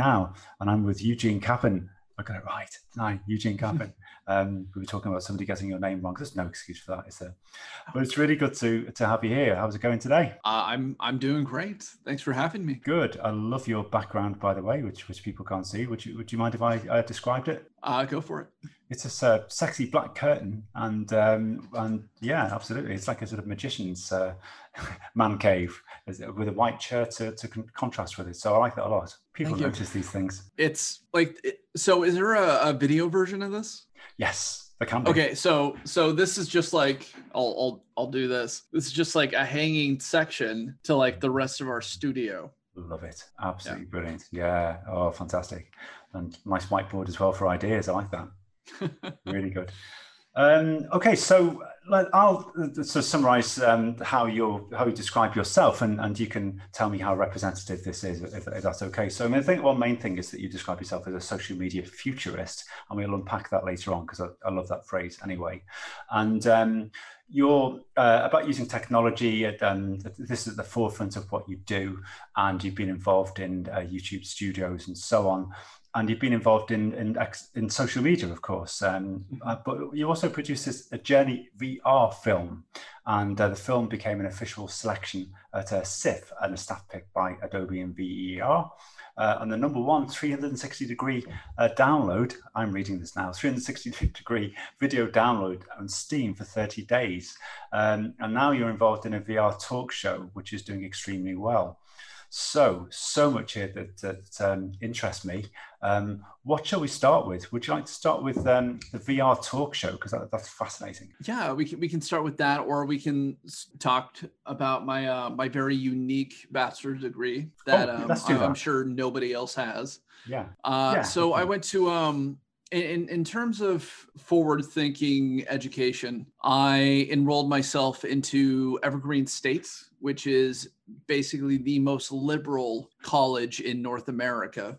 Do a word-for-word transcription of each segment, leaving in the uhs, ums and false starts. now, and I'm with Eugene Kappen. I got it right, didn't I? Eugene Kappen. Um, we were talking about somebody getting your name wrong. There's no excuse for that, is there? But it's really good to to have you here. How's it going today? Uh, I'm I'm doing great. Thanks for having me. Good. I love your background, by the way, which which people can't see. Would you Would you mind if I uh, described it? Uh, go for it. It's this uh, sexy black curtain, and um, and yeah, absolutely. It's like a sort of magician's uh, man cave with a white chair to, to con- contrast with it. So I like that a lot. People Thank notice you. These things. It's like, it, so is there a, a video version of this? Yes, there can be. Okay, so so this is just like, I'll, I'll, I'll do this. This is just like a hanging section to like the rest of our studio. Love it. Absolutely yeah. brilliant. Yeah. Oh, fantastic. And nice whiteboard as well for ideas. I like that. Really good. Um, okay, so let, I'll so summarize um, how you how you describe yourself, and, and you can tell me how representative this is, if, if that's okay. So I mean, I think one main thing is that you describe yourself as a social media futurist, and we'll unpack that later on because I, I love that phrase anyway. And um, you're uh, about using technology. At, um, this is at the forefront of what you do, and you've been involved in uh, YouTube studios and so on. And you've been involved in in, in social media, of course, um, uh, but you also produced this, a Journey V R film, and uh, the film became an official selection at uh, S I F and a staff pick by Adobe and V E R, uh, and the number one three hundred sixty degree uh, download, I'm reading this now, three hundred sixty degree video download on Steam for thirty days, um, and now you're involved in a V R talk show, which is doing extremely well. So, so much here that, that um, interests me. Um, what shall we start with? Would you like to start with um, the V R talk show? Because that, that's fascinating. Yeah, we can we can start with that, or we can talk about my uh, my very unique bachelor's degree that, oh, um, let's do that. I'm sure nobody else has. Yeah. Uh, yeah so okay. I went to um, in in terms of forward-thinking education, I enrolled myself into Evergreen States, which is basically the most liberal college in North America.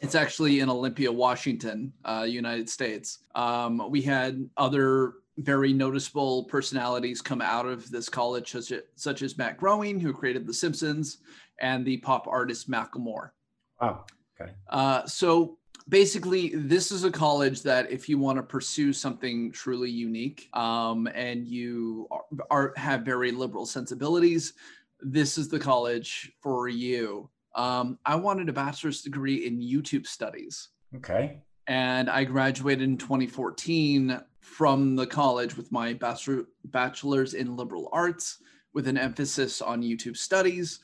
It's actually in Olympia, Washington, uh, United States. Um, we had other very noticeable personalities come out of this college, such as, such as Matt Groening, who created The Simpsons, and the pop artist Macklemore. Wow, okay. Uh, so basically, this is a college that if you want to pursue something truly unique um, and you are, are have very liberal sensibilities, this is the college for you. Um, I wanted a bachelor's degree in YouTube studies. Okay. And I graduated in twenty fourteen from the college with my bachelor, bachelor's in liberal arts with an emphasis on YouTube studies.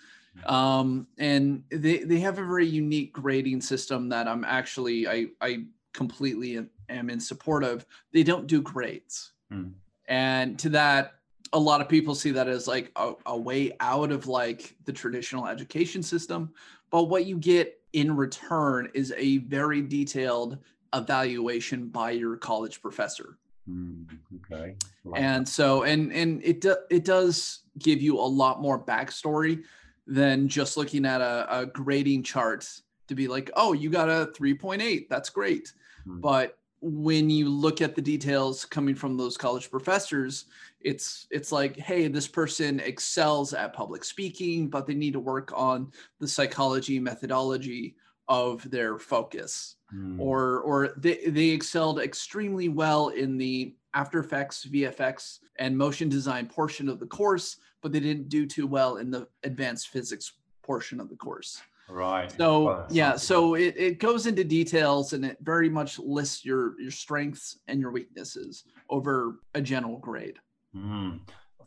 Um, and they, they have a very unique grading system that I'm actually, I, I completely am in support of. They don't do grades. Mm. And to that, a lot of people see that as like a, a way out of like the traditional education system. But what you get in return is a very detailed evaluation by your college professor. Mm, okay. Wow. And so, and, and it, do, it does give you a lot more backstory than just looking at a, a grading chart to be like, oh, you got a three point eight. That's great. Mm. But when you look at the details coming from those college professors, it's it's like, hey, this person excels at public speaking, but they need to work on the psychology methodology of their focus. Mm. Or or they, they excelled extremely well in the After Effects, V F X, and motion design portion of the course, but they didn't do too well in the advanced physics portion of the course. Right. So well, yeah, so it, it goes into details, and it very much lists your, your strengths and your weaknesses over a general grade. Mm.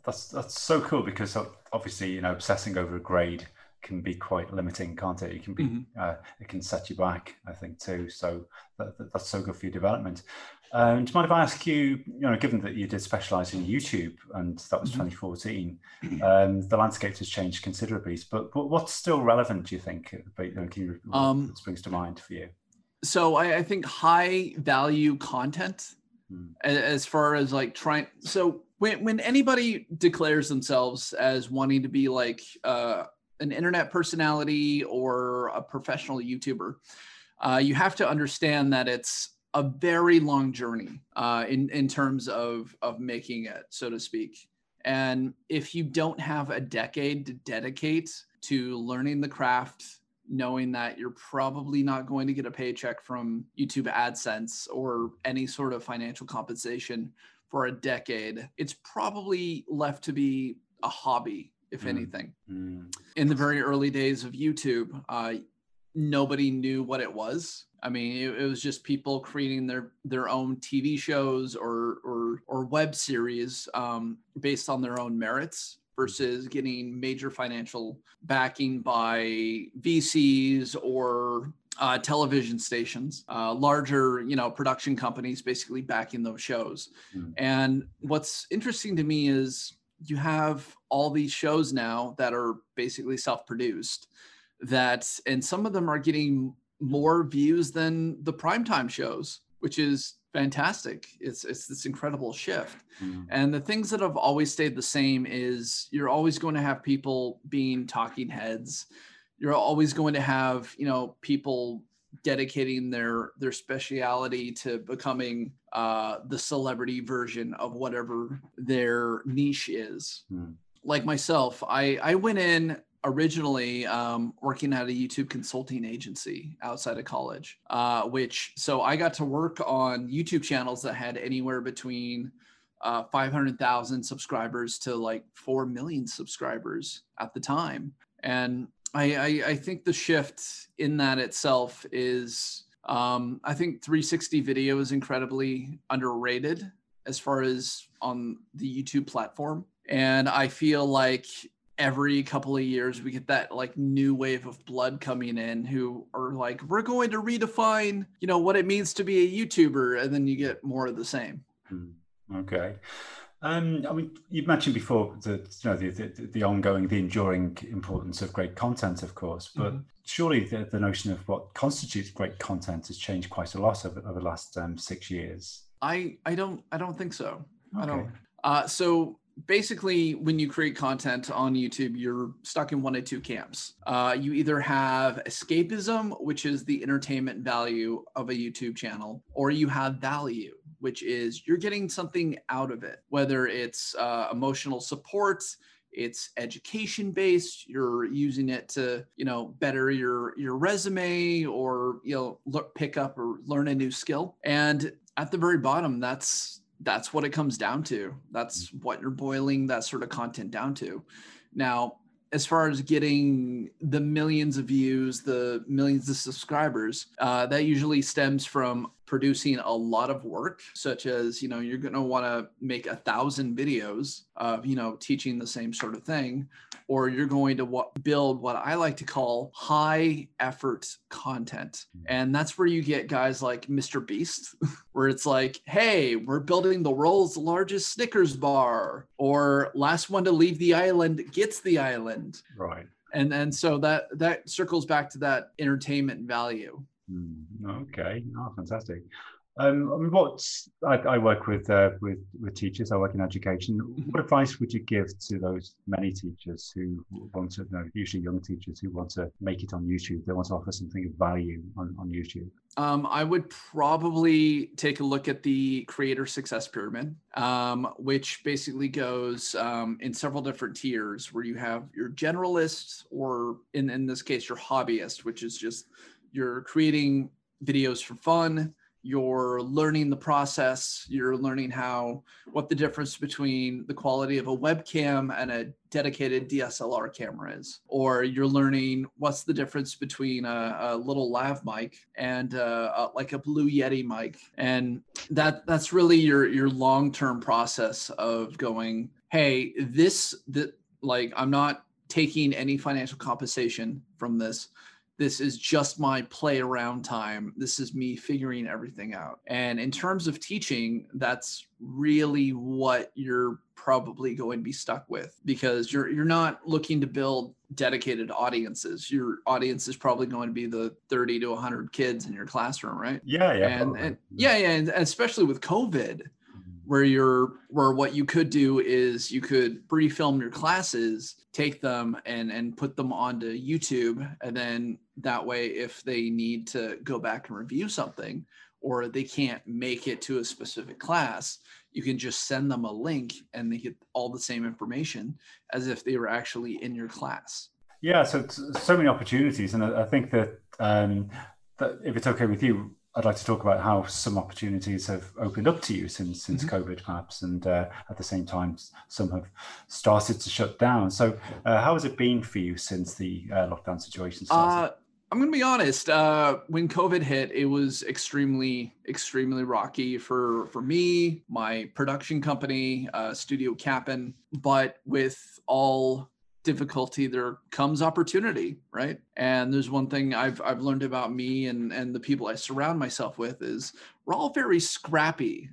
That's that's so cool, because obviously, you know, obsessing over a grade can be quite limiting, can't it? It can be, mm-hmm. uh, it can set you back, I think, too. So that, that, that's so good for your development. Um, do you mind if I ask you, you know, given that you did specialize in YouTube, and that was mm-hmm. twenty fourteen, um, the landscape has changed considerably, but, but what's still relevant, do you think? But, you know, can you, what um, springs to mind for you? So I, I think high value content, mm. as far as like trying, so when, when anybody declares themselves as wanting to be like uh, an internet personality or a professional YouTuber, uh, you have to understand that it's a very long journey uh, in, in terms of, of making it, so to speak. And if you don't have a decade to dedicate to learning the craft, knowing that you're probably not going to get a paycheck from YouTube AdSense or any sort of financial compensation for a decade, it's probably left to be a hobby, if mm. anything. Mm. In the very early days of YouTube, uh, nobody knew what it was. I mean, it, it was just people creating their their own T V shows or or, or web series um, based on their own merits, versus getting major financial backing by V Cs or uh, television stations, uh, larger, you know, production companies basically backing those shows. Mm. And what's interesting to me is you have all these shows now that are basically self-produced, that, and some of them are getting more views than the primetime shows, which is fantastic. It's it's this incredible shift. Mm. And the things that have always stayed the same is you're always going to have people being talking heads. You're always going to have, you know, people dedicating their their speciality to becoming uh, the celebrity version of whatever their niche is. Mm. Like myself, I, I went in originally um, working at a YouTube consulting agency outside of college, uh, which, so I got to work on YouTube channels that had anywhere between uh, five hundred thousand subscribers to like four million subscribers at the time. And I, I, I think the shift in that itself is, um, I think three sixty video is incredibly underrated as far as on the YouTube platform. And I feel like every couple of years we get that like new wave of blood coming in who are like, we're going to redefine, you know, what it means to be a YouTuber. And then you get more of the same. Okay. Um, I mean, you mentioned before the, you know, the, the, the ongoing, the enduring importance of great content, of course, but mm-hmm. surely the, the notion of what constitutes great content has changed quite a lot over, over the last um, six years. I, I don't, I don't think so. Okay. I don't. Uh, so basically, when you create content on YouTube, you're stuck in one of two camps. Uh, you either have escapism, which is the entertainment value of a YouTube channel, or you have value, which is you're getting something out of it, whether it's uh, emotional support, it's education-based, you're using it to, you know, better your, your resume or, you know, look, pick up or learn a new skill. And at the very bottom, that's That's what it comes down to. That's what you're boiling that sort of content down to. Now, as far as getting the millions of views, the millions of subscribers, uh, that usually stems from producing a lot of work, such as, you know, you're going to want to make a thousand videos of, you know, teaching the same sort of thing, or you're going to w- build what I like to call high effort content. And that's where you get guys like Mister Beast, where it's like, hey, we're building the world's largest Snickers bar, or last one to leave the island gets the island. Right. And and so that, that circles back to that entertainment value. Okay, oh, fantastic. Um, I mean, what I, I work with uh, with with teachers. I work in education. What advice would you give to those many teachers who want to, you know, usually young teachers who want to make it on YouTube? They want to offer something of value on, on YouTube. Um, I would probably take a look at the Creator Success Pyramid, um, which basically goes um, in several different tiers, where you have your generalists, or in in this case, your hobbyist, which is just you're creating videos for fun, you're learning the process, you're learning how, what the difference between the quality of a webcam and a dedicated D S L R camera is, or you're learning what's the difference between a, a little lav mic and a, a, like a Blue Yeti mic. And that that's really your, your long-term process of going, hey, this, th- like, I'm not taking any financial compensation from this. This is just my play around time. This is me figuring everything out. And in terms of teaching, that's really what you're probably going to be stuck with, because you're you're not looking to build dedicated audiences. Your audience is probably going to be the thirty to one hundred kids in your classroom, right? Yeah, yeah. And, and yeah, yeah, and especially with COVID, where you're where what you could do is you could pre-film your classes, take them and and put them onto YouTube, and then that way if they need to go back and review something or they can't make it to a specific class, you can just send them a link and they get all the same information as if they were actually in your class. Yeah, so so many opportunities, and I, I think that, um, that if it's okay with you, I'd like to talk about how some opportunities have opened up to you since since mm-hmm. COVID, perhaps, and uh, at the same time, some have started to shut down. So, uh, how has it been for you since the uh, lockdown situation started? Uh, I'm going to be honest. Uh, when COVID hit, it was extremely, extremely rocky for for me, my production company, uh, Studio Kappen. But with all difficulty, there comes opportunity, right? And there's one thing I've I've learned about me and and the people I surround myself with is we're all very scrappy,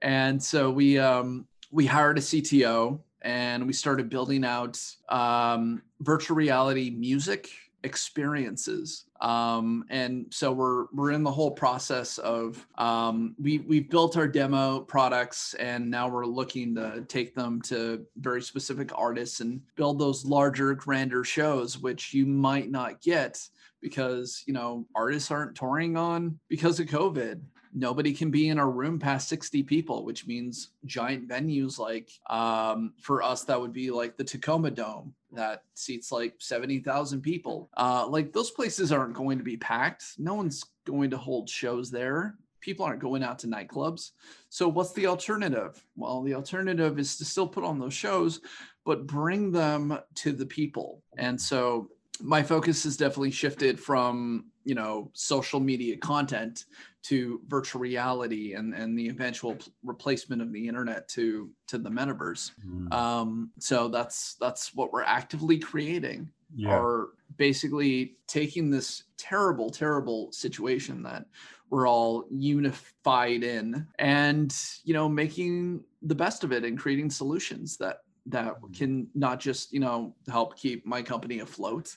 and so we um, we hired a C T O and we started building out um, virtual reality music experiences, um, and so we're we're in the whole process of um, we we've built our demo products, and now we're looking to take them to very specific artists and build those larger, grander shows, which you might not get because, you know, artists aren't touring on because of COVID. Nobody can be in a room past sixty people, which means giant venues like, um, for us, that would be like the Tacoma Dome that seats like seventy thousand people. Uh, like those places aren't going to be packed. No one's going to hold shows there. People aren't going out to nightclubs. So what's the alternative? Well, the alternative is to still put on those shows, but bring them to the people. And so my focus has definitely shifted from, you know, social media content to virtual reality and, and the eventual p- replacement of the internet to, to the metaverse. Mm. Um, so that's, that's what we're actively creating, yeah. Are basically taking this terrible, terrible situation that we're all unified in and, you know, making the best of it and creating solutions that, that can not just, you know, help keep my company afloat,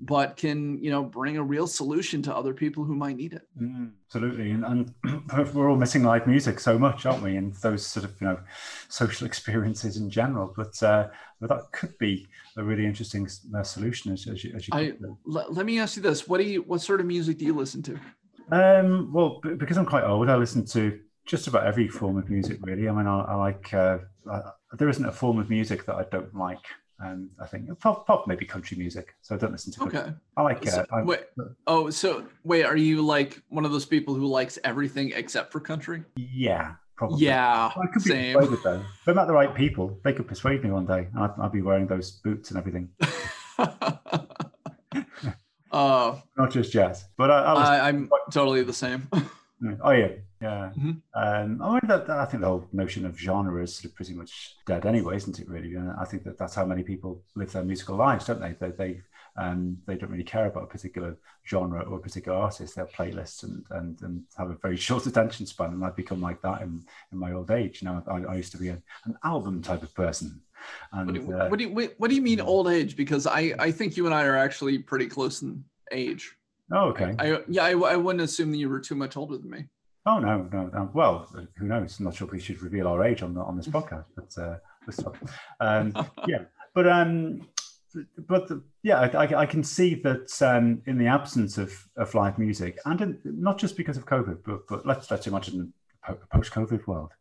but can, you know, bring a real solution to other people who might need it. Mm, absolutely. And, and we're all missing live music so much, aren't we? And those sort of, you know, social experiences in general. But uh, well, that could be a really interesting uh, solution. As, as you, as you I, let, let me ask you this. What do you, what sort of music do you listen to? Um, well, b- because I'm quite old, I listen to just about every form of music, really. I mean, I, I like, uh, I, there isn't a form of music that I don't like. Um, I think pop, pop, maybe country music. So I don't listen to. Okay. Country. I like. So, uh, wait, oh, so wait, are you like one of those people who likes everything except for country? Yeah, probably. Yeah, I could be same. Persuaded though. If I'm not the right people, they could persuade me one day, and I'd, I'd be wearing those boots and everything. uh, not just jazz, but I, I was, I, I'm like, totally the same. Oh yeah, yeah. Mm-hmm. Um, I, mean, that, that, I think the whole notion of genre is sort of pretty much dead anyway, isn't it? Really, and I think that that's how many people live their musical lives, don't they? They they um, they don't really care about a particular genre or a particular artist. They'll playlists and and and have a very short attention span, and I've become like that in, in my old age. You know, I, I used to be a, an album type of person. And, what, do, uh, what do you what do you mean old age? Because I I think you and I are actually pretty close in age. Oh, okay. I, yeah, I, I wouldn't assume that you were too much older than me. Oh, no, no. no. Well, who knows? I'm not sure if we should reveal our age on the, on this podcast, but uh, let's talk. Um, yeah, but um, but the, yeah, I, I can see that um, in the absence of, of live music, and in, not just because of COVID, but, but let's let's imagine a post-COVID world.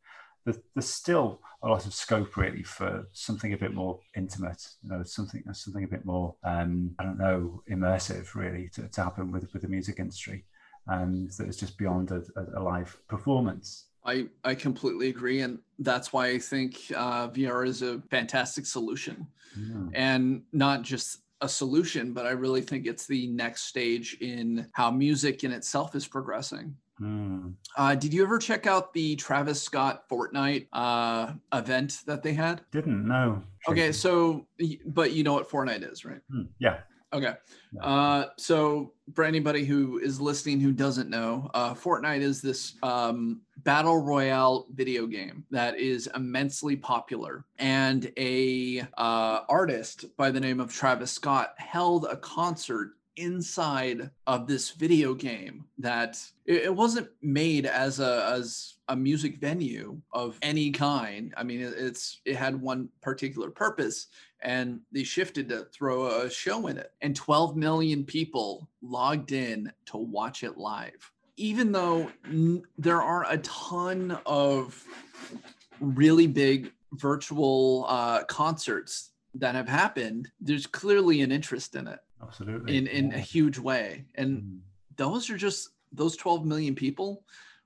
There's still a lot of scope, really, for something a bit more intimate, you know, something something a bit more, um, I don't know, immersive, really, to, to happen with, with the music industry, and that is just beyond a, a live performance. I, I completely agree, and that's why I think uh, V R is a fantastic solution, yeah. And not just a solution, but I really think it's the next stage in how music in itself is progressing. Mm. Uh, did you ever check out the Travis Scott Fortnite uh, event that they had? Didn't, no. Okay, so, but you know what Fortnite is, right? Mm, yeah. Okay. Yeah. Uh, so for anybody who is listening who doesn't know, uh, Fortnite is this um, battle royale video game that is immensely popular. And a uh, artist by the name of Travis Scott held a concert inside of this video game that it wasn't made as a as a music venue of any kind. I mean, it's it had one particular purpose, and they shifted to throw a show in it. And twelve million people logged in to watch it live. Even though n- there are a ton of really big virtual uh, concerts that have happened, there's clearly an interest in it. Absolutely. In, in yeah. a huge way. And mm. those are just, those twelve million people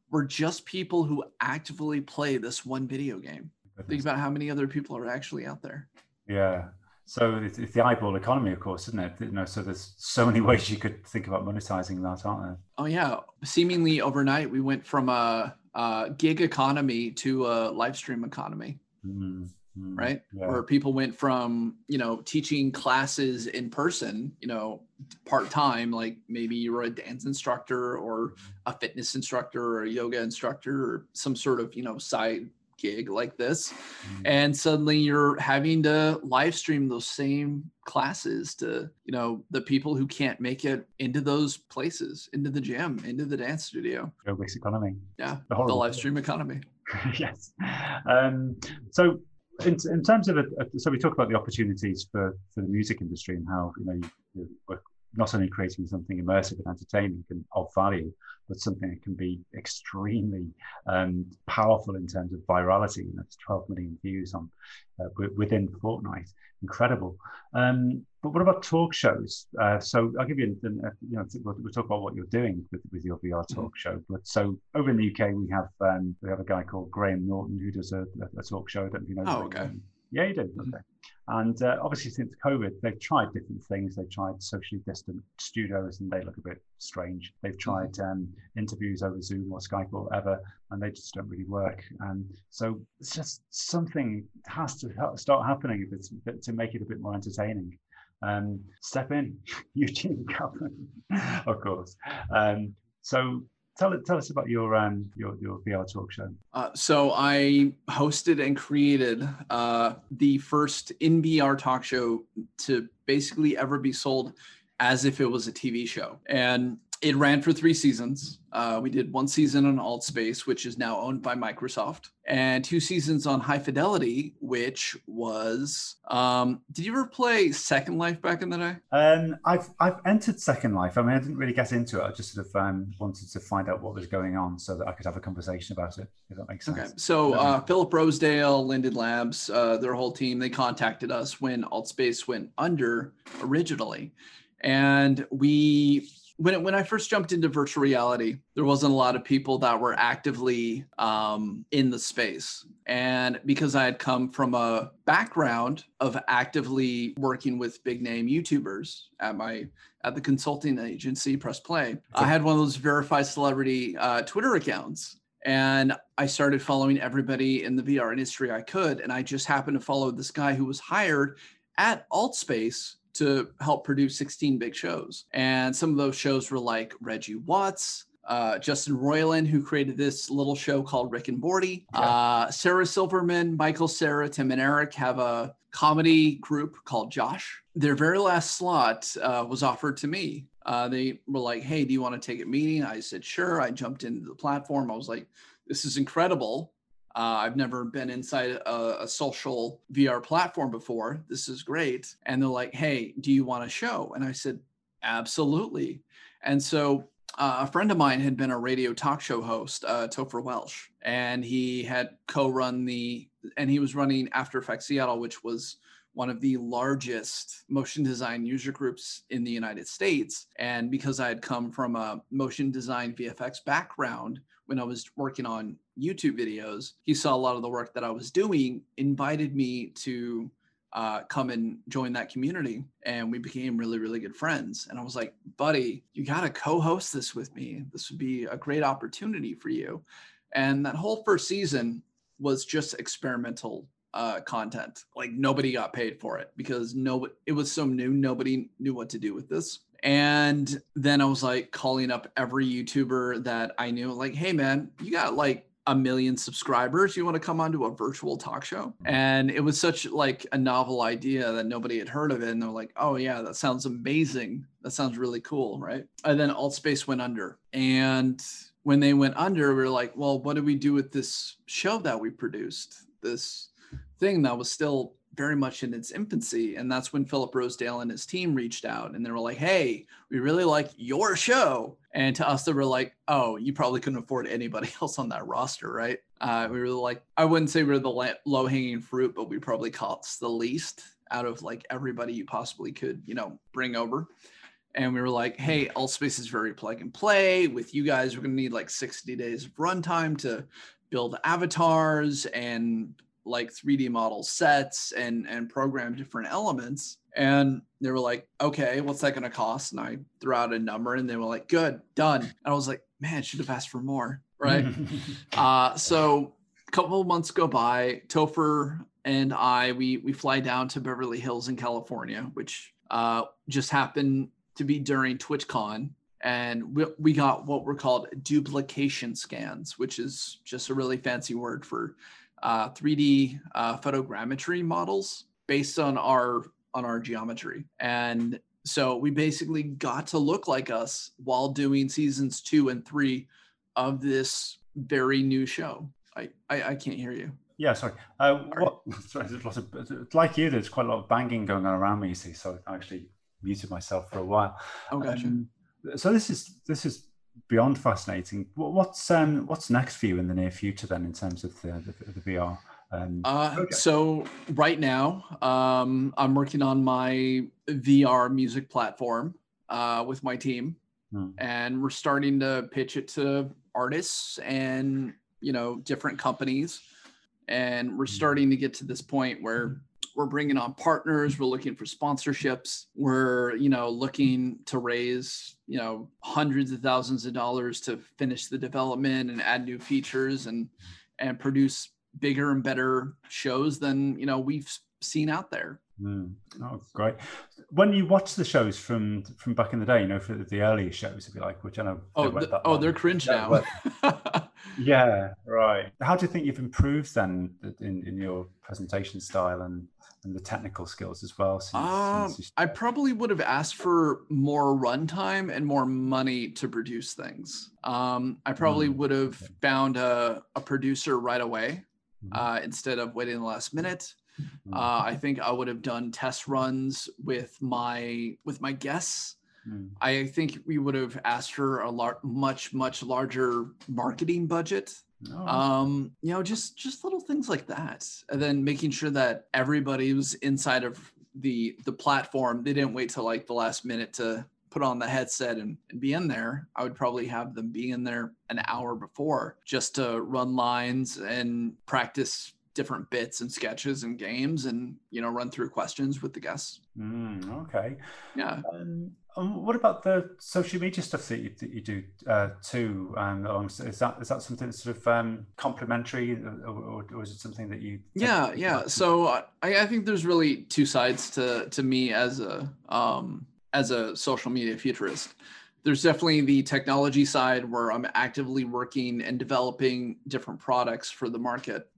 were just people who actively play this one video game. Think about how many other people are actually out there. Yeah. So it's, it's the eyeball economy, of course, isn't it? You know, so there's so many ways you could think about monetizing that, aren't there? Oh, yeah. Seemingly overnight, we went from a, a gig economy to a live stream economy, mm-hmm. right? Yeah. Where people went from, you know, teaching classes in person, you know, part-time, like maybe you were a dance instructor or a fitness instructor or a yoga instructor or some sort of, you know, side gig like this, mm. and suddenly you're having to live stream those same classes to, you know, the people who can't make it into those places, into the gym, into the dance studio. Showbiz economy. Yeah, the, the live stream economy. Yes. Um, so in, in terms of, a, a, so we talk about the opportunities for, for the music industry and how, you know, you, you work not only creating something immersive and entertaining and of value, but something that can be extremely um, powerful in terms of virality. And that's twelve million views on uh, within fortnight. Incredible. Um, but what about talk shows? Uh, so I'll give you, an, uh, you know, we'll, we'll talk about what you're doing with, with your V R talk mm-hmm. show. But so over in the U K, we have um, we have a guy called Graham Norton who does a, a talk show. I don't know if you know. Oh, okay. Name. Yeah, you do. Mm-hmm. Okay. And uh, obviously, since COVID, they've tried different things. They've tried socially distant studios, and they look a bit strange. They've tried um, interviews over Zoom or Skype or whatever, and they just don't really work. And so it's just something has to start happening if it's, to make it a bit more entertaining. Um, step in, Eugene Kappen, of course. Um, so. Tell, tell us about your um, your, your V R talk show. Uh, so I hosted and created uh, the first in V R talk show to basically ever be sold as if it was a T V show. And it ran for three seasons. Uh, we did one season on Altspace, which is now owned by Microsoft, and two seasons on High Fidelity, which was. Um, did you ever play Second Life back in the day? Um, I've I've entered Second Life. I mean, I didn't really get into it. I just sort of um, wanted to find out what was going on so that I could have a conversation about it. If that makes sense. Okay. So uh, Philip Rosedale, Linden Labs, uh, their whole team, they contacted us when Altspace went under originally, and we. When when I first jumped into virtual reality, there wasn't a lot of people that were actively um, in the space. And because I had come from a background of actively working with big name YouTubers at my at the consulting agency Press Play, I had one of those verified celebrity uh, Twitter accounts. And I started following everybody in the V R industry I could. And I just happened to follow this guy who was hired at Altspace to help produce sixteen big shows. And some of those shows were like Reggie Watts, uh, Justin Roiland, who created this little show called Rick and Morty, yeah. uh, Sarah Silverman, Michael, Sarah, Tim and Eric have a comedy group called Josh. Their very last slot uh, was offered to me. Uh, they were like, hey, do you want to take a meeting? I said, sure. I jumped into the platform. I was like, this is incredible. Uh, I've never been inside a, a social V R platform before. This is great. And they're like, hey, do you want a show? And I said, absolutely. And so uh, a friend of mine had been a radio talk show host, uh, Topher Welsh, and he had co-run the, and he was running After Effects Seattle, which was one of the largest motion design user groups in the United States. And because I had come from a motion design V F X background, when I was working on YouTube videos, he saw a lot of the work that I was doing, invited me to uh, come and join that community. And we became really, really good friends. And I was like, buddy, you got to co-host this with me. This would be a great opportunity for you. And that whole first season was just experimental uh, content. Like nobody got paid for it because no, it was so new. Nobody knew what to do with this. And then I was like calling up every YouTuber that I knew, like, hey man, you got like a million subscribers. You want to come onto a virtual talk show? And it was such like a novel idea that nobody had heard of it. And they're like, oh yeah, that sounds amazing. That sounds really cool, right? And then Altspace went under. And when they went under, we were like, well, what do we do with this show that we produced? This thing that was still very much in its infancy. And that's when Philip Rosedale and his team reached out and they were like, hey, we really like your show. And to us, they were like, oh, you probably couldn't afford anybody else on that roster, right? Uh, we were like, I wouldn't say we're the low hanging fruit, but we probably cost the least out of like everybody you possibly could, you know, bring over. And we were like, hey, Altspace is very plug and play. With you guys, we're going to need like sixty days of runtime to build avatars and like three D model sets and, and program different elements. And they were like, okay, what's that going to cost? And I threw out a number and they were like, good, done. And I was like, man, I should have asked for more, right? uh, so a couple of months go by, Topher and I, we, we fly down to Beverly Hills in California, which uh, just happened to be during TwitchCon, and we, we got what were called duplication scans, which is just a really fancy word for uh, three D uh, photogrammetry models based on our on our geometry. And so we basically got to look like us while doing seasons two and three of this very new show. I I, I can't hear you. Yeah, sorry. Uh, what, sorry there's lots of, like you, there's quite a lot of banging going on around me, you see, so I actually muted myself for a while. Oh, gotcha. Um, so this is this is beyond fascinating. What, what's um what's next for you in the near future then in terms of the the, the V R? Um, uh, okay. So right now, um, I'm working on my V R music platform uh, with my team, hmm. and we're starting to pitch it to artists and you know different companies, and we're hmm. starting to get to this point where. Hmm. We're bringing on partners. We're looking for sponsorships. We're, you know, looking to raise, you know, hundreds of thousands of dollars to finish the development and add new features and, and produce bigger and better shows than, you know, we've seen out there. Mm. Oh, great. When you watch the shows from, from back in the day, you know, for the earlier shows, it'd be like, which I know. Oh, they the, oh they're cringe yeah, now. Yeah, right. How do you think you've improved then in, in your presentation style and, and the technical skills as well? Since, um, since you... I probably would have asked for more runtime and more money to produce things. Um, I probably mm. would have okay. found a, a producer right away mm. uh, instead of waiting the last minute. Mm. Uh, I think I would have done test runs with my with my guests. I think we would have asked for a lar- much, much larger marketing budget. Oh. Um, you know, just just little things like that. And then making sure that everybody was inside of the the platform. They didn't wait till like the last minute to put on the headset and, and be in there. I would probably have them be in there an hour before just to run lines and practice different bits and sketches and games and, you know, run through questions with the guests. Mm, okay. Yeah. Um, what about the social media stuff that you, that you do uh, too? Um, is that is that something that's sort of um, complementary, or, or is it something that you? Yeah, yeah. Like? So I, I think there's really two sides to to me as a um, as a social media futurist. There's definitely the technology side where I'm actively working and developing different products for the market,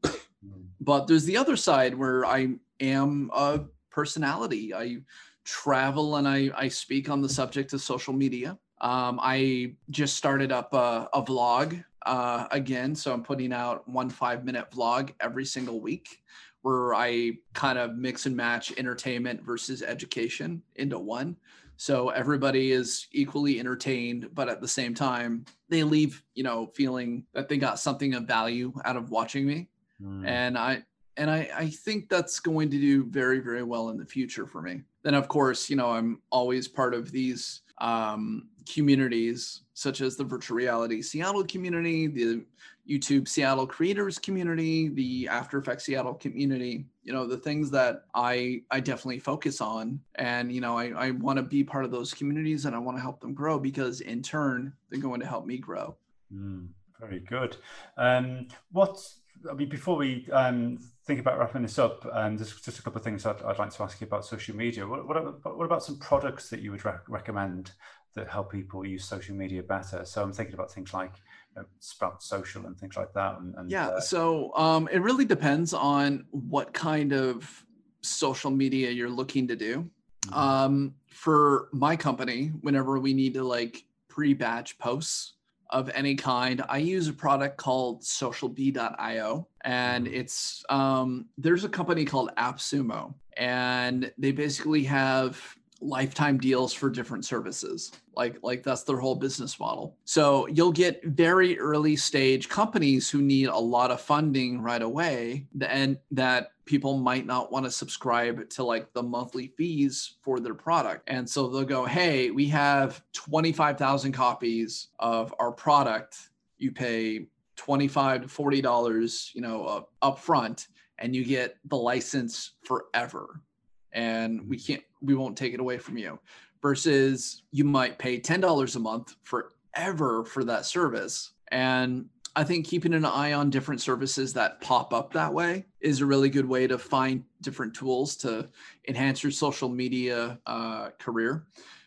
but there's the other side where I am a personality. I travel and I, I speak on the subject of social media. Um, I just started up a, a vlog uh, again. So I'm putting out one five minute vlog every single week where I kind of mix and match entertainment versus education into one. So everybody is equally entertained, but at the same time, they leave, you know, feeling that they got something of value out of watching me. Mm. And I, And I, I think that's going to do very, very well in the future for me. Then, of course, you know, I'm always part of these um, communities, such as the Virtual Reality Seattle community, the YouTube Seattle creators community, the After Effects Seattle community, you know, the things that I I definitely focus on. And, you know, I, I want to be part of those communities and I want to help them grow because in turn, they're going to help me grow. Mm, very good. Um, what's I mean, before we um, think about wrapping this up, um, there's just a couple of things I'd, I'd like to ask you about social media. What, what, what about some products that you would rec- recommend that help people use social media better? So I'm thinking about things like you know, Sprout Social and things like that. And, and, yeah, uh, so um, it really depends on what kind of social media you're looking to do. Mm-hmm. Um, for my company, whenever we need to like pre-batch posts, of any kind, I use a product called Social Bee dot io, and it's um, there's a company called AppSumo, and they basically have lifetime deals for different services. Like, like that's their whole business model. So you'll get very early stage companies who need a lot of funding right away, and that people might not want to subscribe to like the monthly fees for their product. And so they'll go, hey, we have twenty-five thousand copies of our product. You pay twenty-five to forty dollars, you know, uh, up front, and you get the license forever. And we can't, we won't take it away from you. Versus you might pay ten dollars a month forever for that service. And I think keeping an eye on different services that pop up that way is a really good way to find different tools to enhance your social media uh, career.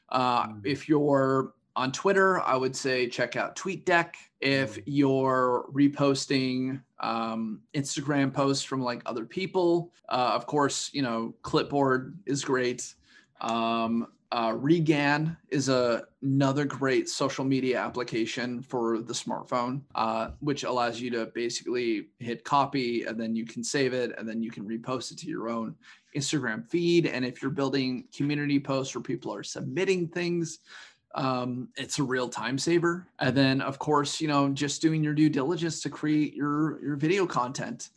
Uh, if you're on Twitter, I would say check out TweetDeck. If you're reposting um, Instagram posts from like other people, uh, of course, you know, Clipboard is great. Um, uh, Regan is a, another great social media application for the smartphone, uh, which allows you to basically hit copy, and then you can save it, and then you can repost it to your own Instagram feed. And if you're building community posts where people are submitting things, um, it's a real time saver. And then of course, you know, just doing your due diligence to create your, your video content,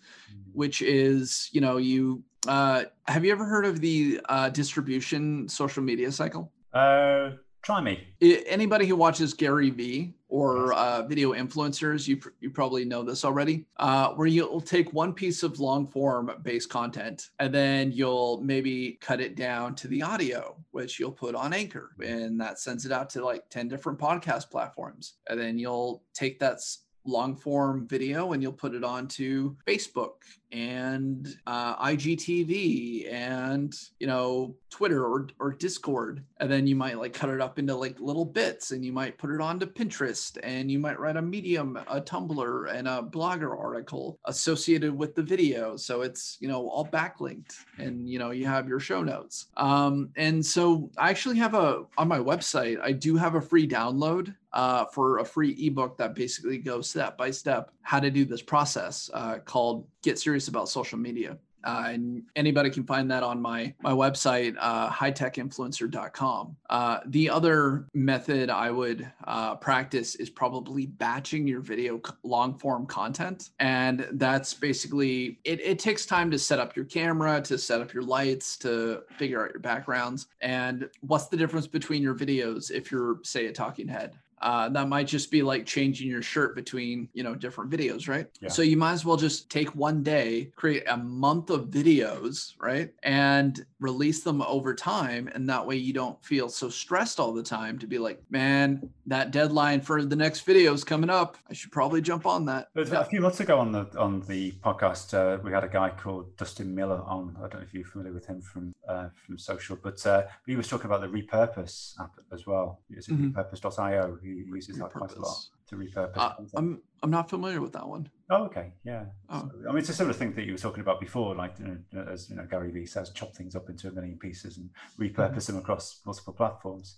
which is, you know, you, uh, have you ever heard of the, uh, distribution social media cycle? Uh, try me. It, anybody who watches Gary Vee or, uh, video influencers, you, pr- you probably know this already, uh, where you'll take one piece of long form based content, and then you'll maybe cut it down to the audio, which you'll put on Anchor, and that sends it out to like ten different podcast platforms. And then you'll take that long form video and you'll put it onto Facebook and uh, I G T V and, you know, Twitter or, or Discord. And then you might like cut it up into like little bits, and you might put it onto Pinterest, and you might write a Medium, a Tumblr, and a Blogger article associated with the video. So it's, you know, all backlinked, and, you know, you have your show notes. Um, and so I actually have a, on my website, I do have a free download Uh, for a free ebook that basically goes step by step how to do this process uh, called Get Serious About Social Media. Uh, and anybody can find that on my my website, uh, high tech influencer dot com. Uh, the other method I would uh, practice is probably batching your video long form content. And that's basically, it, it takes time to set up your camera, to set up your lights, to figure out your backgrounds. And what's the difference between your videos if you're, say, a talking head? Uh, that might just be like changing your shirt between, you know, different videos, right? Yeah. So you might as well just take one day, create a month of videos, right? And release them over time. And that way you don't feel so stressed all the time to be like, man, that deadline for the next video is coming up. I should probably jump on that. A few months ago on the on the podcast, uh, we had a guy called Dustin Miller on. I don't know if you're familiar with him from uh, from Social, but uh, he was talking about the Repurpose app as well. It's mm-hmm. repurpose dot io. Uses that quite a lot to repurpose. Uh, I'm I'm not familiar with that one. Oh, okay, yeah. Oh. So, I mean, it's a similar thing that you were talking about before, like you know, as you know, Gary Vee says, chop things up into a million pieces and repurpose mm-hmm. them across multiple platforms.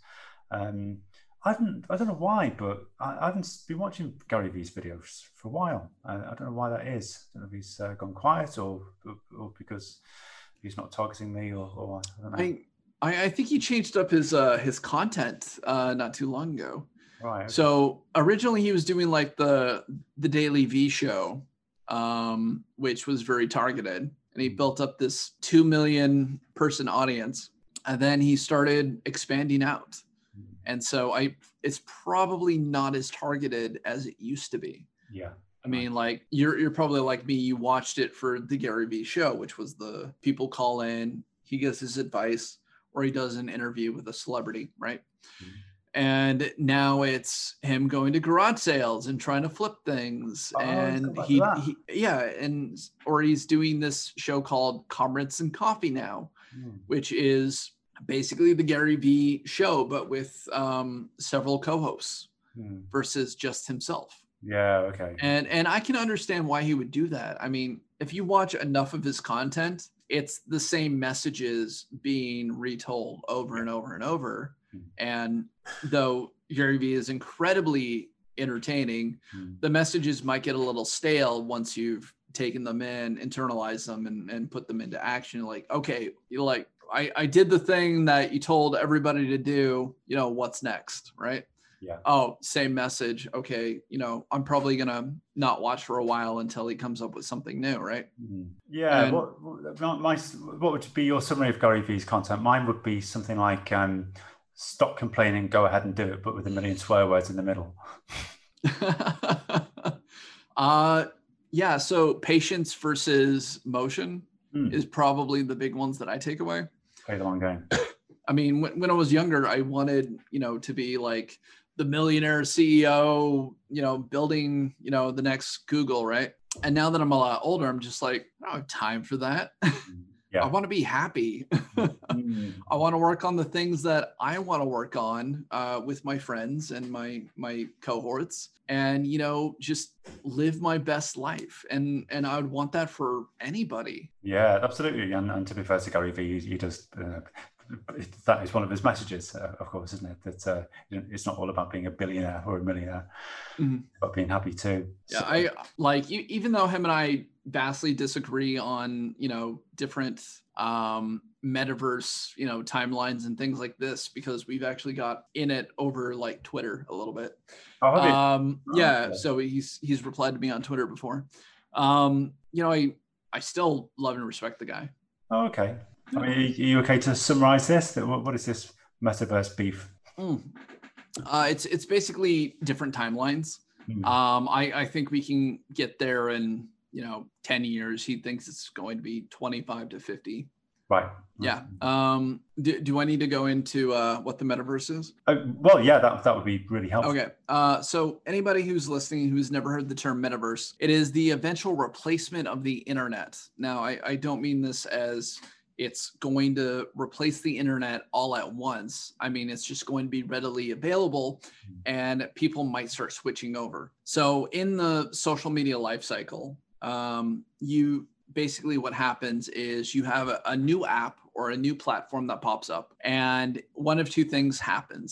Um, I haven't, I don't know why, but I, I haven't been watching Gary Vee's videos for a while. I, I don't know why that is. I don't know if he's uh, gone quiet or, or or because he's not targeting me, or, or I don't know. I, I I think he changed up his uh, his content uh, not too long ago. Right, okay. So originally he was doing like the the Daily V show, um, which was very targeted, and he built up this two million person audience, and then he started expanding out, and so I it's probably not as targeted as it used to be. Yeah. I mean, like you're you're probably like me. You watched it for the Gary V show, which was the people call in, he gives his advice, or he does an interview with a celebrity, right? Mm-hmm. And now it's him going to garage sales and trying to flip things. Oh, and he, he, yeah. And, or he's doing this show called Comrades in Coffee now, mm. which is basically the Gary Vee show, but with um, several co-hosts mm. versus just himself. Yeah. Okay. And, and I can understand why he would do that. I mean, if you watch enough of his content, it's the same messages being retold over and over and over. And though Gary Vee is incredibly entertaining, mm. the messages might get a little stale once you've taken them in, internalized them, and, and put them into action. Like, okay, you like, I, I did the thing that you told everybody to do, you know, what's next, right? Yeah. Oh, same message. Okay. You know, I'm probably going to not watch for a while until he comes up with something new. Right. Mm-hmm. Yeah. And what, my, what would be your summary of Gary Vee's content? Mine would be something like, um, stop complaining, go ahead and do it, but with a million swear words in the middle. uh, yeah. So patience versus motion mm. is probably the big ones that I take away. Play the long game. I mean, when, when I was younger, I wanted, you know, to be like the millionaire C E O, you know, building, you know, the next Google, right? And now that I'm a lot older, I'm just like, I don't have time for that. Yeah. I want to be happy. Mm-hmm. I want to work on the things that I want to work on uh, with my friends and my my cohorts, and, you know, just live my best life. And and I would want that for anybody. Yeah, absolutely. And, and to be fair to Gary Vee, he does. Uh, That is one of his messages, uh, of course, isn't it? That uh, it's not all about being a billionaire or a millionaire, mm-hmm. but being happy too. Yeah, so. I like even though him and I vastly disagree on, you know, different um, metaverse, you know, timelines and things like this, because we've actually got in it over like Twitter a little bit. Oh, have you? Um, oh, yeah, okay. So he's he's replied to me on Twitter before. Um, you know, I I still love and respect the guy. Oh, okay. I mean, are you okay to summarize this? What is this metaverse beef? Mm. Uh, it's it's basically different timelines. Mm. Um, I, I think we can get there in, you know, ten years. He thinks it's going to be twenty-five to fifty. Right. Yeah. Um, do, do I need to go into uh, what the metaverse is? Uh, well, yeah, that, that would be really helpful. Okay. Uh, so anybody who's listening who's never heard the term metaverse, it is the eventual replacement of the internet. Now, I, I don't mean this as... it's going to replace the internet all at once. I mean, it's just going to be readily available and people might start switching over. So in the social media life cycle, um, you basically what happens is you have a, a new app or a new platform that pops up, and one of two things happens.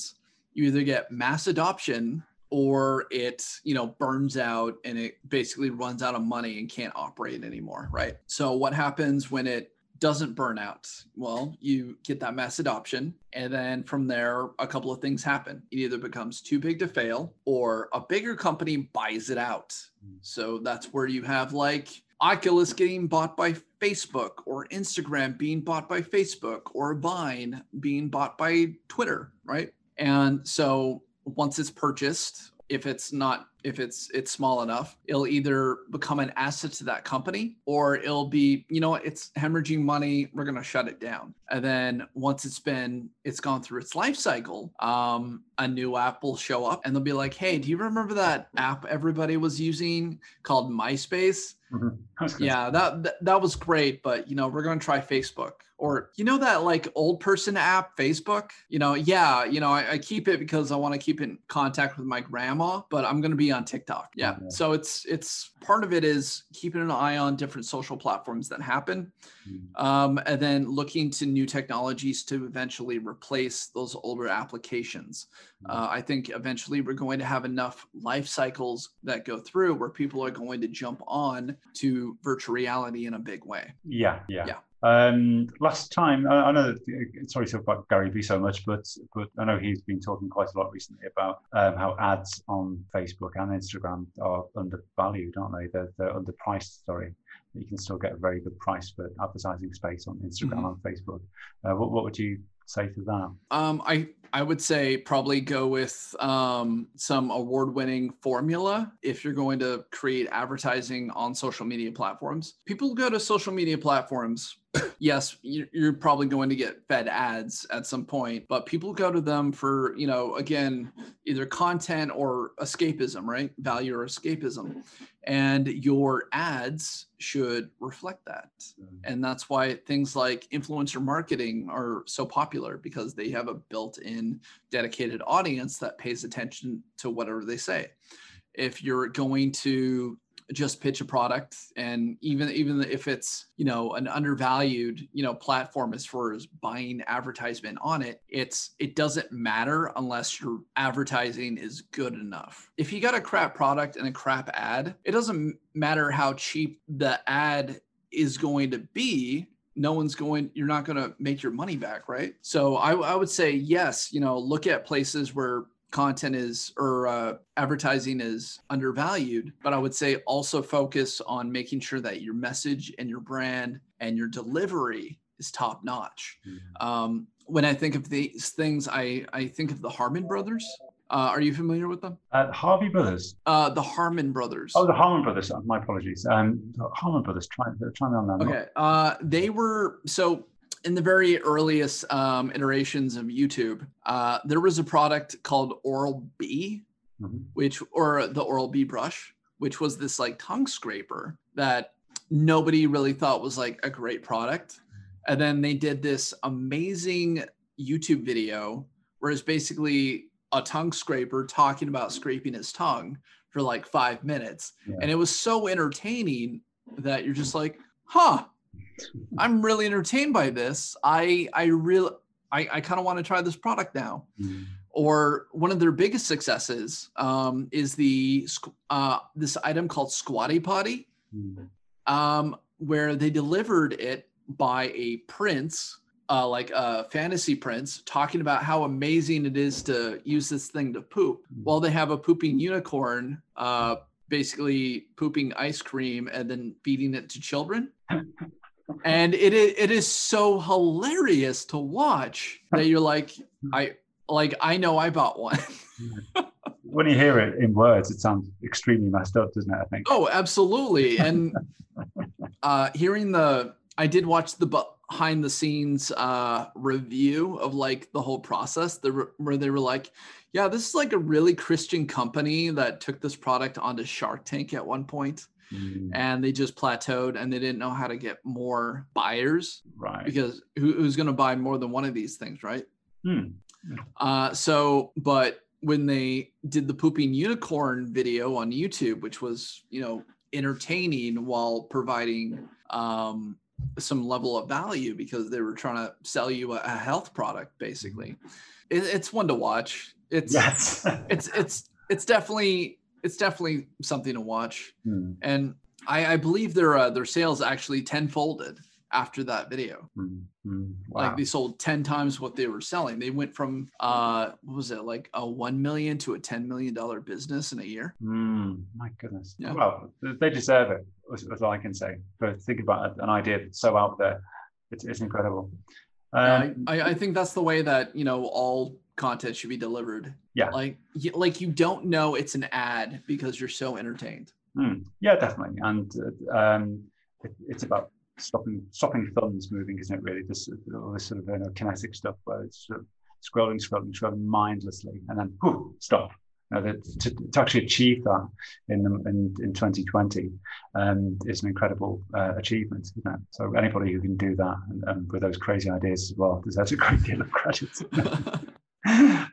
You either get mass adoption or it, you know, burns out and it basically runs out of money and can't operate anymore, right? So what happens when it doesn't burn out? Well, you get that mass adoption, and then from there a couple of things happen. It either becomes too big to fail or a bigger company buys it out. So that's where you have like Oculus getting bought by Facebook, or Instagram being bought by Facebook, or Vine being bought by Twitter, right? And so once it's purchased, if it's not, if it's it's small enough, it'll either become an asset to that company, or it'll be, you know, it's hemorrhaging money, we're going to shut it down. And then once it's been, it's gone through its life cycle, um, a new app will show up and they'll be like, hey, do you remember that app everybody was using called MySpace? Mm-hmm. Yeah, that, that that was great, but, you know, we're going to try Facebook. Or, you know, that like old person app, Facebook, you know, yeah, you know, I, I keep it because I want to keep in contact with my grandma, but I'm going to be on TikTok. Yeah. Mm-hmm. So it's, it's part of it is keeping an eye on different social platforms that happen. Mm-hmm. Um, and then looking to new technologies to eventually replace those older applications. Mm-hmm. Uh, I think eventually we're going to have enough life cycles that go through where people are going to jump on to virtual reality in a big way. Yeah. Yeah. Yeah. Um, last time, I, I know, that, sorry to talk about Gary Vee so much, but but I know he's been talking quite a lot recently about um, how ads on Facebook and Instagram are undervalued, aren't they? They're, they're underpriced, sorry. You can still get a very good price for advertising space on Instagram mm-hmm. and Facebook. Uh, what, what would you say to that? Um, I, I would say probably go with um, some award-winning formula if you're going to create advertising on social media platforms. People go to social media platforms. Yes, you're probably going to get fed ads at some point, but people go to them for, you know, again, either content or escapism, right? Value or escapism. And your ads should reflect that. And that's why things like influencer marketing are so popular, because they have a built-in dedicated audience that pays attention to whatever they say. If you're going to just pitch a product. And even even if it's, you know, an undervalued, you know, platform as far as buying advertisement on it, it's it doesn't matter unless your advertising is good enough. If you got a crap product and a crap ad, it doesn't matter how cheap the ad is going to be. No one's going, you're not going to make your money back, right? So I, I would say, yes, you know, look at places where content is or uh, advertising is undervalued, but I would say also focus on making sure that your message and your brand and your delivery is top notch. Mm-hmm. Um, when I think of these things, I, I think of the Harmon Brothers. Uh, are you familiar with them? Uh, Harvey Brothers. Uh, the Harmon Brothers. Oh, the Harmon Brothers. Oh, my apologies. Um, the Harmon Brothers. Try, try me on that. Okay. Uh, they were so in the very earliest um, iterations of YouTube. Uh, there was a product called Oral B, mm-hmm. which or the Oral B brush, which was this like tongue scraper that nobody really thought was like a great product, and then they did this amazing YouTube video where it's basically a tongue scraper talking about scraping his tongue for like five minutes. Yeah. And it was so entertaining that you're just like, huh, I'm really entertained by this. I I really, I, I kind of want to try this product now. Mm. Or one of their biggest successes um, is the, uh, this item called Squatty Potty, mm. um, where they delivered it by a prince, Uh, like a uh, fantasy prince talking about how amazing it is to use this thing to poop. Well, they have a pooping unicorn, uh, basically pooping ice cream and then feeding it to children. And it it is so hilarious to watch that you're like, I like I know I bought one. When you hear it in words, it sounds extremely messed up, doesn't it? I think. Oh, absolutely. And uh, hearing the I did watch the. Bu- behind the scenes uh, review of like the whole process the, where they were like, yeah, this is like a really Christian company that took this product onto Shark Tank at one point, mm. and they just plateaued and they didn't know how to get more buyers, right? Because who, who's going to buy more than one of these things, right? Mm. Uh, so, but when they did the pooping unicorn video on YouTube, which was, you know, entertaining while providing, um, some level of value because they were trying to sell you a, a health product, basically. It, it's one to watch. It's, yes. it's, it's, it's definitely, it's definitely something to watch. Mm. And I, I believe their, uh, their sales actually tenfolded after that video. Mm. Mm. Wow. Like they sold ten times what they were selling. They went from, uh, what was it? Like a one million dollars to a ten million dollars business in a year. Mm. My goodness. Yeah. Well, they deserve it. Was, was all I can say. But think about an idea that's so out there, it's, it's incredible. Um, I, I think that's the way that, you know, all content should be delivered. Yeah. Like, like you don't know it's an ad because you're so entertained. Mm, yeah, definitely. And uh, um, it, it's about stopping stopping thumbs moving, isn't it, really? This, all this sort of, you know, kinetic stuff where it's sort of scrolling, scrolling, scrolling mindlessly, and then, whew, stop. Now that to, to actually achieve that in in, in twenty twenty um, is an incredible uh, achievement, isn't it? So anybody who can do that and, and with those crazy ideas as well deserves a great deal of credit.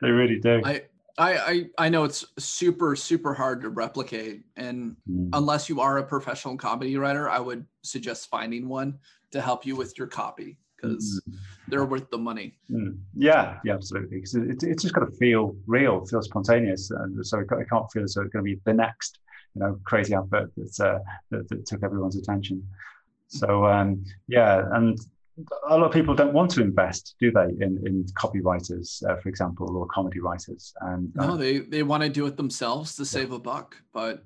They really do. I, I I know it's super super hard to replicate, and mm. unless you are a professional comedy writer, I would suggest finding one to help you with your copy because mm. they're worth the money. Mm. Yeah, yeah, absolutely. It's, it's, it's just got to feel real, feel spontaneous. And so it can't feel as though it's going to be the next, you know, crazy advert that's, uh, that, that took everyone's attention. So, um, yeah, and a lot of people don't want to invest, do they, in, in copywriters, uh, for example, or comedy writers. And uh, No, they, they want to do it themselves to save yeah. a buck, but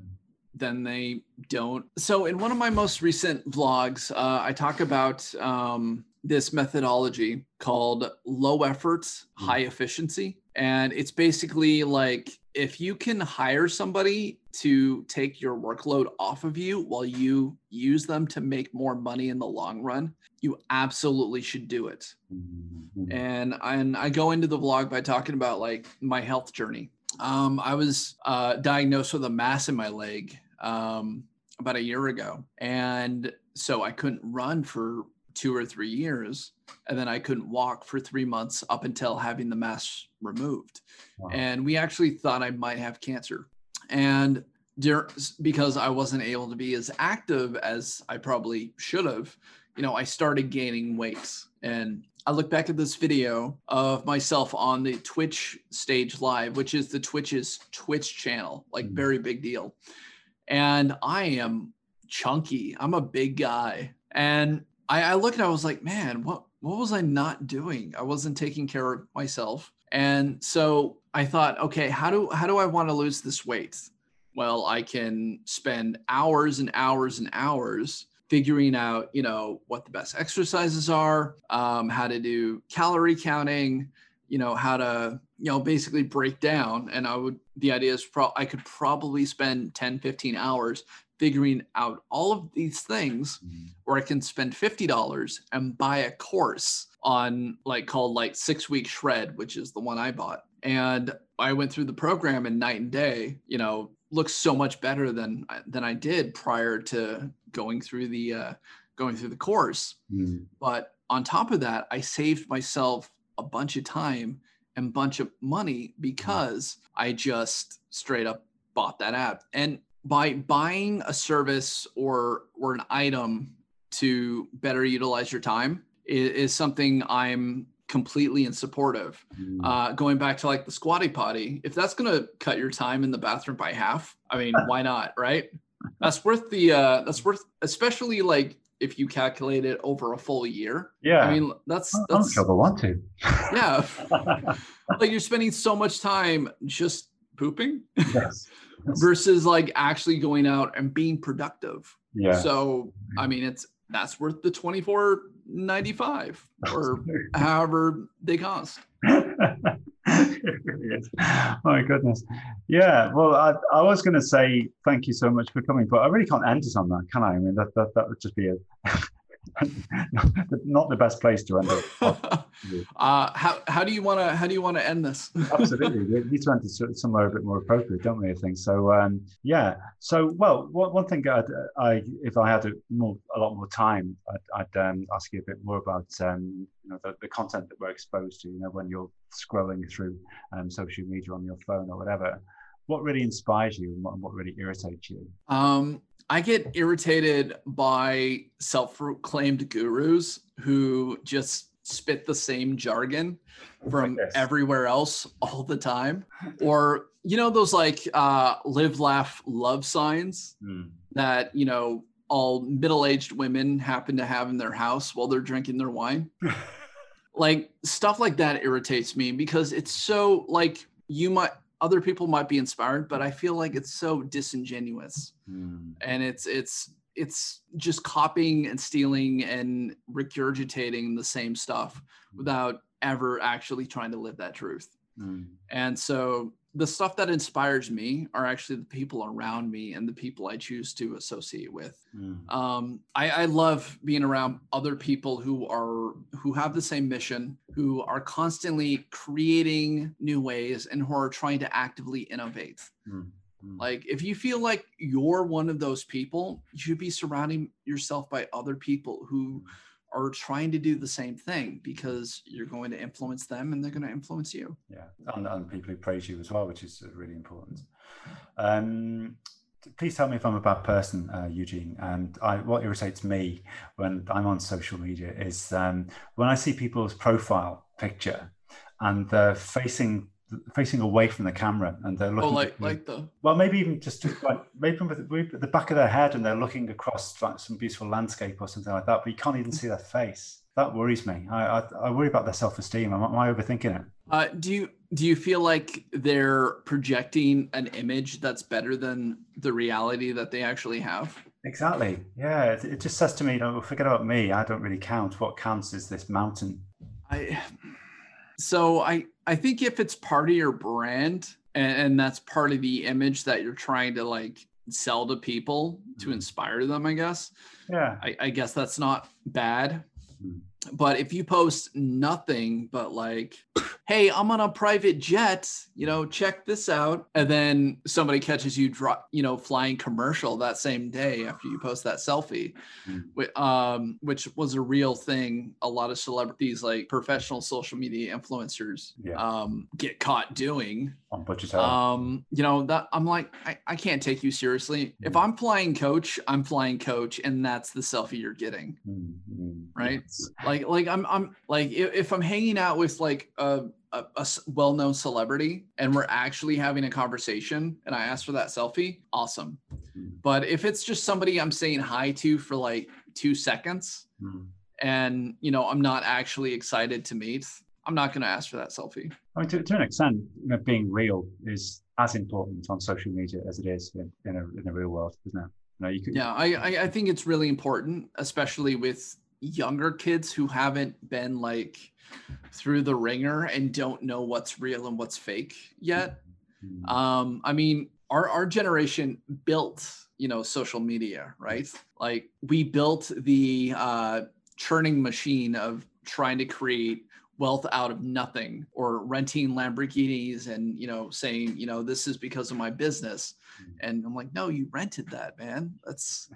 then they don't. So in one of my most recent vlogs, uh, I talk about... Um, this methodology called low efforts, high efficiency. And it's basically like, if you can hire somebody to take your workload off of you while you use them to make more money in the long run, you absolutely should do it. Mm-hmm. And I, and I go into the vlog by talking about like my health journey. Um, I was uh, diagnosed with a mass in my leg um, about a year ago. And so I couldn't run for two or three years. And then I couldn't walk for three months up until having the mass removed. Wow. And we actually thought I might have cancer. And because I wasn't able to be as active as I probably should have, you know, I started gaining weight. And I look back at this video of myself on the Twitch stage live, which is the Twitch's Twitch channel, like very big deal. And I am chunky. I'm a big guy. And I, I looked and I was like, man, what, what was I not doing? I wasn't taking care of myself. And so I thought, okay, how do, how do I want to lose this weight? Well, I can spend hours and hours and hours figuring out, you know, what the best exercises are, um, how to do calorie counting, you know, how to, you know, basically break down. And I would, the idea is pro- I could probably spend ten, fifteen hours figuring out all of these things, mm-hmm. or I can spend fifty dollars and buy a course on like called like six week shred, which is the one I bought. And I went through the program and night and day, you know, looks so much better than than I did prior to going through the uh, going through the course. Mm. But on top of that, I saved myself a bunch of time and bunch of money because I just straight up bought that app. And by buying a service or or an item to better utilize your time is, is something I'm completely in support of. Mm. Uh, going back to like the Squatty Potty, if that's going to cut your time in the bathroom by half, I mean, why not? Right. That's worth the, uh, that's worth, especially like if you calculate it over a full year. Yeah. I mean, that's, that's, I don't want to. Yeah. Like you're spending so much time just pooping. Yes. Versus like actually going out and being productive. Yeah. So, I mean, it's, that's worth the twenty-four ninety-five or however they cost. My goodness. Yeah, well, I, I was going to say thank you so much for coming, but I really can't end this on that, can I? I mean, that that, that would just be a, not the best place to end it. uh, how how do you want to how do you want to end this? Absolutely, we need to end it somewhere a bit more appropriate, don't we? I think so. Um, yeah. So, well, one, one thing I'd, I, if I had a, more, a lot more time, I'd, I'd um, ask you a bit more about um, you know the, the content that we're exposed to. You know, when you're scrolling through um, social media on your phone or whatever, what really inspires you and what, what really irritates you? Um, I get irritated by self-proclaimed gurus who just spit the same jargon from everywhere else all the time. Or, you know, those like uh, live, laugh, love signs mm. that, you know, all middle-aged women happen to have in their house while they're drinking their wine. Like stuff like that irritates me because it's so like you might, other people might be inspired, but I feel like it's so disingenuous. Mm. And it's it's it's just copying and stealing and regurgitating the same stuff without ever actually trying to live that truth. Mm. And so the stuff that inspires me are actually the people around me and the people I choose to associate with. Mm. Um, I, I love being around other people who are, who have the same mission, who are constantly creating new ways and who are trying to actively innovate. Mm. Mm. Like if you feel like you're one of those people, you should be surrounding yourself by other people who are trying to do the same thing because you're going to influence them and they're going to influence you. Yeah, and, and people who praise you as well, which is really important. Um, please tell me if I'm a bad person, uh, Eugene. And I, what irritates me when I'm on social media is um, when I see people's profile picture and they're facing facing away from the camera and they're looking oh, like, like the well maybe even just like maybe with the back of their head and they're looking across like some beautiful landscape or something like that, but you can't even see their face. That worries me. I I, I worry about their self-esteem. Am, am I overthinking it? Uh, do you do you feel like they're projecting an image that's better than the reality that they actually have? Exactly. Yeah. It, it just says to me, you know, forget about me. I don't really count. What counts is this mountain. I. So I, I think if it's part of your brand and, and that's part of the image that you're trying to like sell to people to inspire them, I guess. Yeah. I, I guess that's not bad. But if you post nothing but like, hey, I'm on a private jet, you know, check this out. And then somebody catches you, drop, you know, flying commercial that same day after you post that selfie, mm-hmm. um, which was a real thing. A lot of celebrities, like professional social media influencers, yeah. um, get caught doing. Um, you know, that I'm like, I, I can't take you seriously. Mm. If I'm flying coach, I'm flying coach, and that's the selfie you're getting, mm. right? Mm. Like, like I'm, I'm like, if, if I'm hanging out with like a, a, a well-known celebrity and we're actually having a conversation, and I ask for that selfie, awesome. Mm. But if it's just somebody I'm saying hi to for like two seconds, mm. and you know, I'm not actually excited to meet, I'm not going to ask for that selfie. I mean, to, to an extent, you know, being real is as important on social media as it is in, in, a, in the real world, isn't it? You know, you could... Yeah, I, I think it's really important, especially with younger kids who haven't been like through the ringer and don't know what's real and what's fake yet. Mm-hmm. Um, I mean, our, our generation built, you know, social media, right? Like we built the uh, churning machine of trying to create wealth out of nothing, or renting Lamborghinis and, you know, saying, you know, this is because of my business. And I'm like, no, you rented that, man. That's,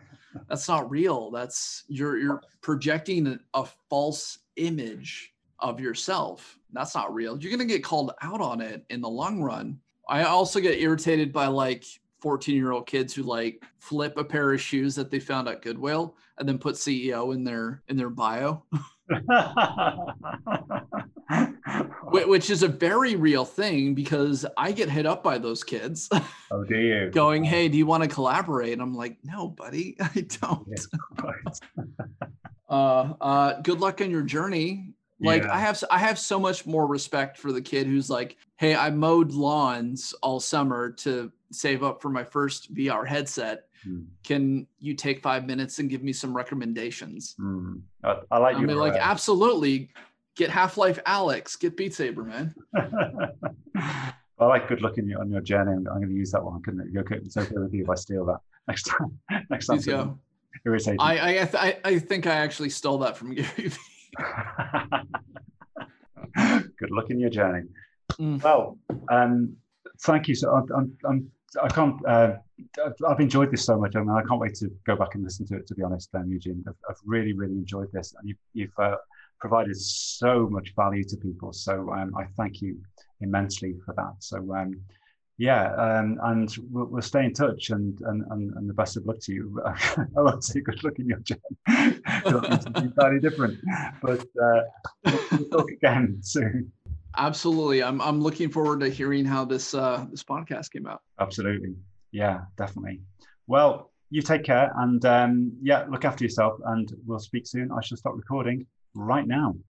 that's not real. That's you're, you're projecting a, a false image of yourself. That's not real. You're going to get called out on it in the long run. I also get irritated by like fourteen year old kids who like flip a pair of shoes that they found at Goodwill and then put C E O in their, in their bio. Which is a very real thing, because I get hit up by those kids. Oh, do you? Going, hey, do you want to collaborate? And I'm like, no, buddy, I don't. uh, uh, good luck on your journey. Like yeah. I have, I have so much more respect for the kid who's like, hey, I mowed lawns all summer to save up for my first V R headset. Hmm. Can you take five minutes and give me some recommendations? Hmm. I, I like I you. Mean, like, absolutely. Get Half-Life Alex, get Beat Saber, man. I like good luck on your, on your journey. I'm going to use that one. Couldn't it? It's okay with you if I steal that next time. Next time. Go. Irritating. I, I, th- I think I actually stole that from Gary Vee. Good luck in your journey. Mm. Well, um, thank you. So I'm, I'm, I'm, I can't. Uh, I've enjoyed this so much. I mean, I can't wait to go back and listen to it. To be honest, um, Eugene, I've, I've really, really enjoyed this, and you've, you've uh, provided so much value to people. So um, I thank you immensely for that. So um, yeah, um, and we'll, we'll stay in touch. And and and, and the best of luck to you. I won't say good luck in your job. It's entirely different. But uh, we'll talk again soon. Absolutely. I'm I'm looking forward to hearing how this uh, this podcast came out. Absolutely. Yeah, definitely. Well, you take care, and um, yeah, look after yourself, and we'll speak soon. I shall start recording right now.